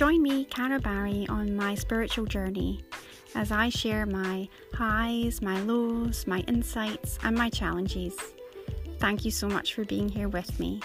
Join me, Kara Barrie, on my spiritual journey as I share my highs, my lows, my insights and my challenges. Thank you so much for being here with me.